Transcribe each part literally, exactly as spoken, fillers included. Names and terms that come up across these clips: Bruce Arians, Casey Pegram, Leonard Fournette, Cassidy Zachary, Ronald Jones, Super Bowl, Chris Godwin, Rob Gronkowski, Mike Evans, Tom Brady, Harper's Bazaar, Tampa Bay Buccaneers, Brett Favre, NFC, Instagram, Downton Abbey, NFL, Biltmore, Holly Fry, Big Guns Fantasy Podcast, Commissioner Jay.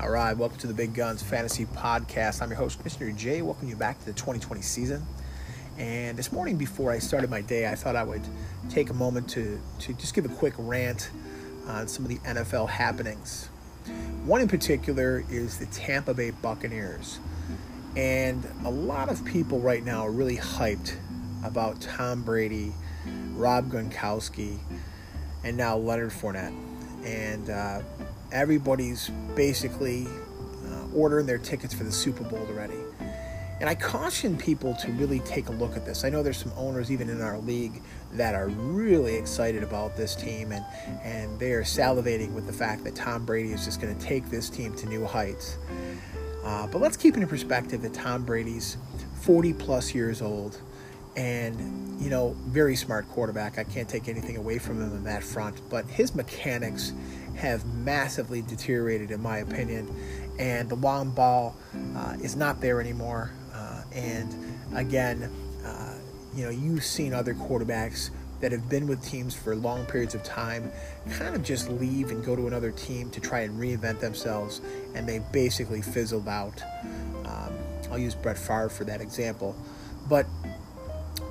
All right, welcome to the Big Guns Fantasy Podcast. I'm your host, Commissioner Jay. Welcome you back to the twenty twenty season. And this morning before I started my day, I thought I would take a moment to, to just give a quick rant on some of the N F L happenings. One in particular is the Tampa Bay Buccaneers. And a lot of people right now are really hyped about Tom Brady, Rob Gronkowski, and now Leonard Fournette. And uh, everybody's basically uh, ordering their tickets for the Super Bowl already. And I caution people to really take a look at this. I know there's some owners even in our league that are really excited about this team, and, and they are salivating with the fact that Tom Brady is just going to take this team to new heights. Uh, but let's keep it in perspective that Tom Brady's forty-plus years old and, you know, very smart quarterback. I can't take anything away from him on that front. But his mechanics have massively deteriorated, in my opinion. And the long ball uh, is not there anymore. Uh, and again, uh, you know, you've seen other quarterbacks that have been with teams for long periods of time kind of just leave and go to another team to try and reinvent themselves, and they basically fizzled out. Um, I'll use Brett Favre for that example. But,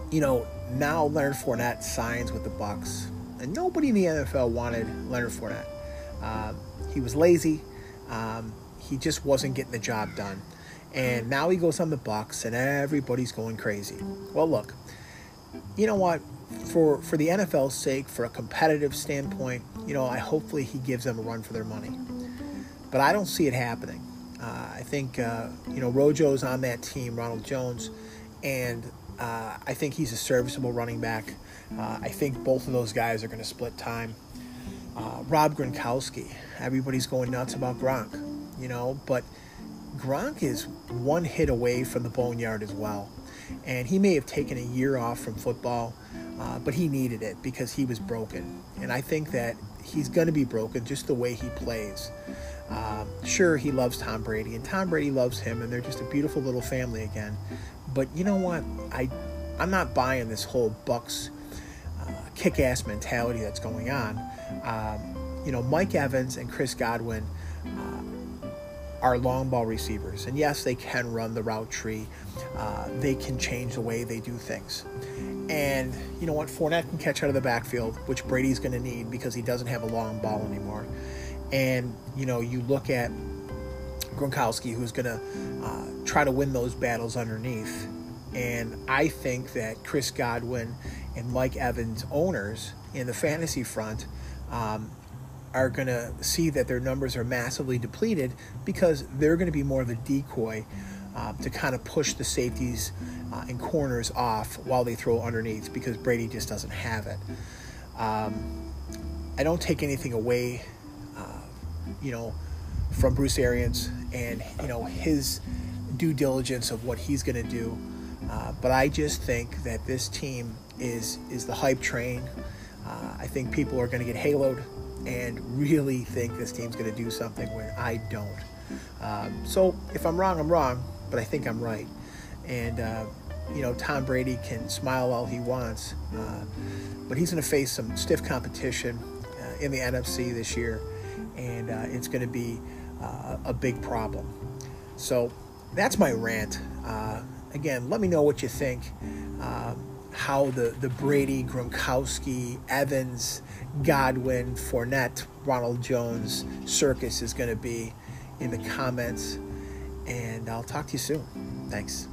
you know, now Leonard Fournette signs with the Bucs, and nobody in the N F L wanted Leonard Fournette. Uh, he was lazy. Um, he just wasn't getting the job done. And now he goes on the Bucs, and everybody's going crazy. Well, look, you know what? For for the N F L's sake, for a competitive standpoint, you know, I hopefully he gives them a run for their money. But I don't see it happening. Uh, I think, uh, you know, Rojo's on that team, Ronald Jones, and uh, I think he's a serviceable running back. Uh, I think both of those guys are going to split time. Uh, Rob Gronkowski, everybody's going nuts about Gronk, you know, but Gronk is one hit away from the boneyard as well. And he may have taken a year off from football, uh, but he needed it because he was broken. And I think that he's going to be broken just the way he plays. Uh, sure, he loves Tom Brady, and Tom Brady loves him, and they're just a beautiful little family again. But you know what? I, I'm not buying this whole Bucks uh, kick-ass mentality that's going on. Um, you know, Mike Evans and Chris Godwin uh, are long ball receivers. And yes, they can run the route tree. Uh, they can change the way they do things. And you know what? Fournette can catch out of the backfield, which Brady's going to need because he doesn't have a long ball anymore. And, you know, you look at Gronkowski, who's going to uh, try to win those battles underneath. And I think that Chris Godwin and Mike Evans, owners in the fantasy front, um, are going to see that their numbers are massively depleted because they're going to be more of a decoy uh, to kind of push the safeties uh, and corners off while they throw underneath because Brady just doesn't have it. Um, I don't take anything away, uh, you know, from Bruce Arians and, you know, his due diligence of what he's going to do. Uh, but I just think that this team is is the hype train. Uh, I think people are going to get haloed and really think this team's going to do something where I don't. Um, so if I'm wrong, I'm wrong, but I think I'm right. And, uh, you know, Tom Brady can smile all he wants, uh, but he's going to face some stiff competition uh, in the N F C this year, and uh, it's going to be uh, a big problem. So that's my rant. Uh, again, let me know what you think. Um, how the, the Brady, Gronkowski, Evans, Godwin, Fournette, Ronald Jones circus is going to be in the comments. And I'll talk to you soon. Thanks.